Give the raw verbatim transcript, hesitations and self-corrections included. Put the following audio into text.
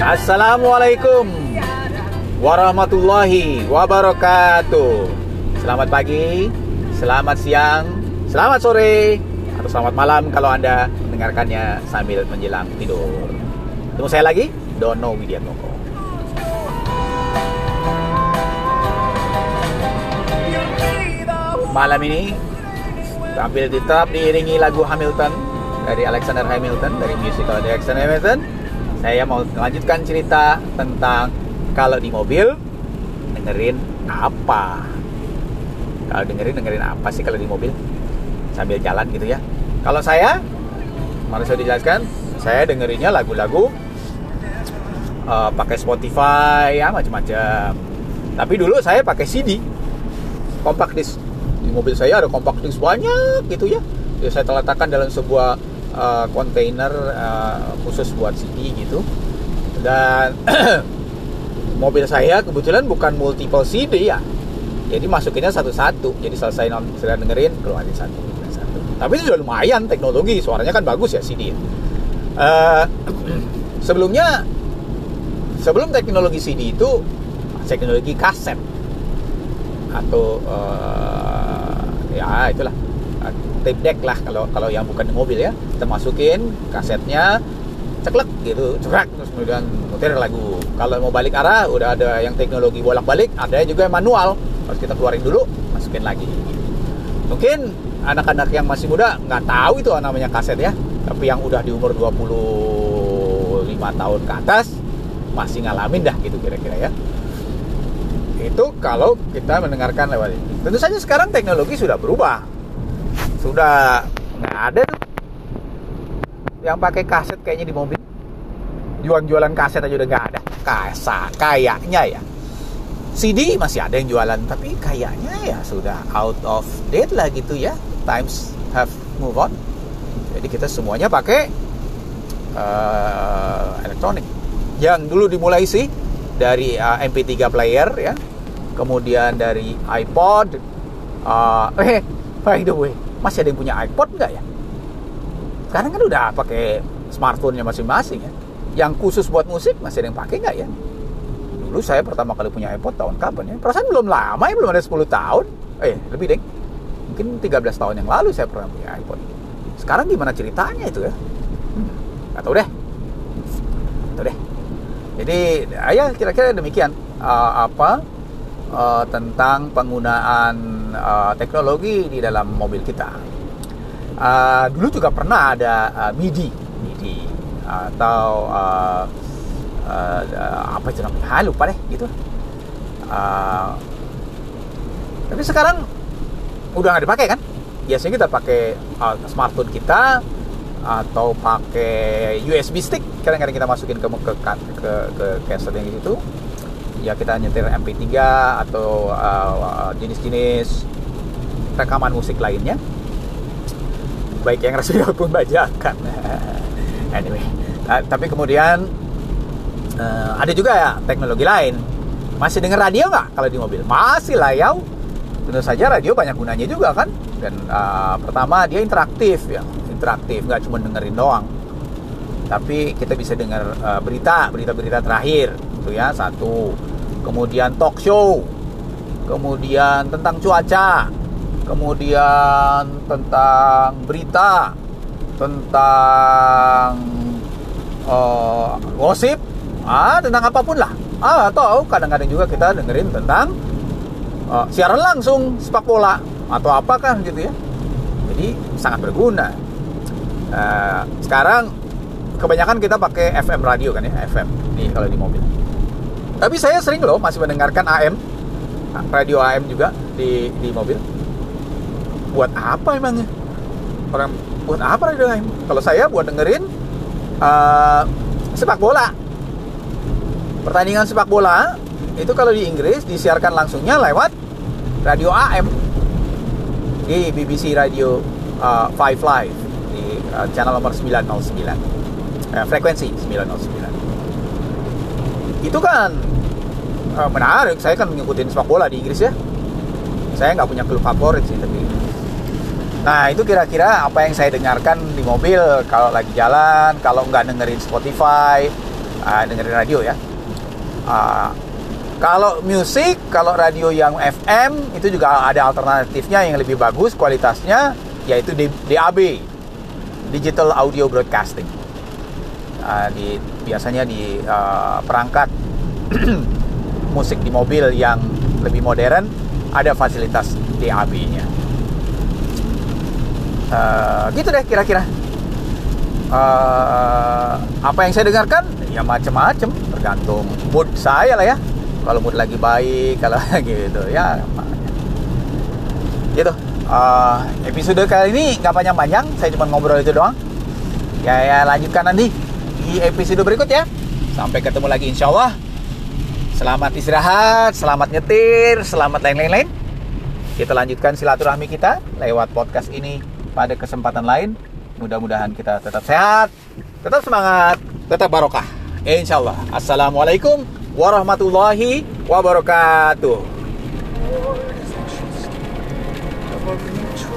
Assalamualaikum warahmatullahi wabarakatuh. Selamat pagi, selamat siang, selamat sore, atau selamat malam kalau Anda mendengarkannya sambil menjelang tidur. Temu saya lagi, Dono Widiatmoko. Malam ini tampil tetap diiringi lagu Hamilton dari Alexander Hamilton, dari musical dari Alexander Hamilton. Saya mau lanjutkan cerita tentang kalau di mobil dengerin apa. Kalau dengerin, dengerin apa sih kalau di mobil? Sambil jalan gitu ya. Kalau saya, harus saya dijelaskan, saya dengerinnya lagu-lagu uh, pakai Spotify, ya macam-macam. Tapi dulu saya pakai C D, compact disc. Di mobil saya ada compact disc banyak gitu ya. Jadi saya terletakkan dalam sebuah uh, kontainer uh, khusus buat C D gitu. Dan mobil saya kebetulan bukan multiple C D ya. Jadi masukinnya satu-satu. Jadi selesai nonton, selesai dengerin, keluarin satu, keluarin satu. Tapi itu sudah lumayan teknologi, suaranya kan bagus ya C D. Ya. Uh, sebelumnya, sebelum teknologi C D itu teknologi kaset atau uh, ya itulah uh, tape deck lah kalau kalau yang bukan mobil ya. Kita masukin kasetnya, ceklek gitu, cerak terus kemudian muter lagu. Kalau mau balik arah udah ada yang teknologi bolak-balik, ada juga yang manual, harus kita keluarin dulu, masukin lagi. Mungkin anak-anak yang masih muda nggak tahu itu namanya kaset ya, tapi yang udah di umur dua puluh lima tahun ke atas masih ngalamin dah gitu kira-kira ya. Itu kalau kita mendengarkan lewat ini. Tentu saja sekarang teknologi sudah berubah, sudah nggak ada yang pakai kaset kayaknya di mobil. Jualan-jualan kaset aja udah nggak ada. Kasa, kayaknya ya C D masih ada yang jualan, tapi kayaknya ya sudah out of date lah gitu ya. Times have moved on. Jadi kita semuanya pakai uh, elektronik. Yang dulu dimulai sih dari uh, M P tiga player ya. Kemudian dari iPod. uh, Eh, by the way, masih ada yang punya iPod nggak ya? Sekarang kan udah pakai smartphone-nya masing-masing ya. Yang khusus buat musik masih ada yang pakai nggak ya? Dulu saya pertama kali punya iPod tahun kapan ya? Perasaan belum lama ya, belum ada sepuluh tahun. Eh, lebih deh. Mungkin tiga belas tahun yang lalu saya pernah punya iPod. Sekarang gimana ceritanya itu ya? Hmm, gak tau deh. Gak tau deh. Jadi, ya kira-kira demikian uh, apa uh, tentang penggunaan uh, teknologi di dalam mobil kita. Uh, dulu juga pernah ada uh, MIDI, MIDI. Atau uh, uh, uh, apa itu namanya, ah, lupa deh gitu. Uh, tapi sekarang udah nggak dipakai kan? Biasanya kita pakai uh, smartphone kita atau pakai U S B stick. Kadang-kadang kita masukin ke ke ke, ke cassette yang itu, ya kita nyetir M P tiga atau uh, jenis-jenis rekaman musik lainnya, baik yang resmi maupun bajakan. Anyway, uh, tapi kemudian uh, ada juga ya teknologi lain. Masih dengar radio nggak kalau di mobil? Masih lah ya. Tentu saja radio banyak gunanya juga kan. Dan uh, pertama dia interaktif ya, interaktif nggak cuma dengerin doang. Tapi kita bisa dengar uh, berita, berita-berita terakhir gitu ya satu. Kemudian talk show, kemudian tentang cuaca, kemudian tentang berita, tentang uh, gosip, ah, tentang apapun lah. Ah, atau kadang-kadang juga kita dengerin tentang uh, siaran langsung sepak bola atau apa kan gitu ya. Jadi sangat berguna. Uh, sekarang kebanyakan kita pakai F M radio kan ya, F M nih kalau di mobil. Tapi saya sering loh masih mendengarkan A M, radio A M juga di di mobil. Buat apa emangnya? Orang buat apa radio A M? Kalau saya buat dengerin uh, sepak bola, pertandingan sepak bola itu kalau di Inggris disiarkan langsungnya lewat radio A M di B B C radio uh, Five Live di uh, channel nomor sembilan nol sembilan, eh, frekuensi sembilan nol sembilan. Itu kan uh, menarik. Saya kan ngikutin sepak bola di Inggris ya. Saya nggak punya klub favorit sih tapi. Nah itu kira-kira apa yang saya dengarkan di mobil kalau lagi jalan, kalau nggak dengerin Spotify, uh, dengerin radio ya. Uh, kalau musik, kalau radio yang F M itu juga ada alternatifnya yang lebih bagus kualitasnya, yaitu D A B, Digital Audio Broadcasting. Uh, di, biasanya di uh, perangkat musik di mobil yang lebih modern ada fasilitas D A B-nya. Uh, gitu deh kira-kira. Uh, apa yang saya dengarkan ya macam-macam, tergantung mood saya lah ya. Kalau mood lagi baik, kalau lagi gitu ya. Gitu. Uh, episode kali ini nggak panjang-panjang, saya cuma ngobrol itu doang. Ya, ya lanjutkan nanti di episode berikut ya. Sampai ketemu lagi insya Allah. Selamat istirahat, selamat nyetir, selamat lain-lain-lain. Kita lanjutkan silaturahmi kita lewat podcast ini pada kesempatan lain. Mudah-mudahan kita tetap sehat, tetap semangat, tetap barokah. Insyaallah. Assalamualaikum warahmatullahi wabarakatuh.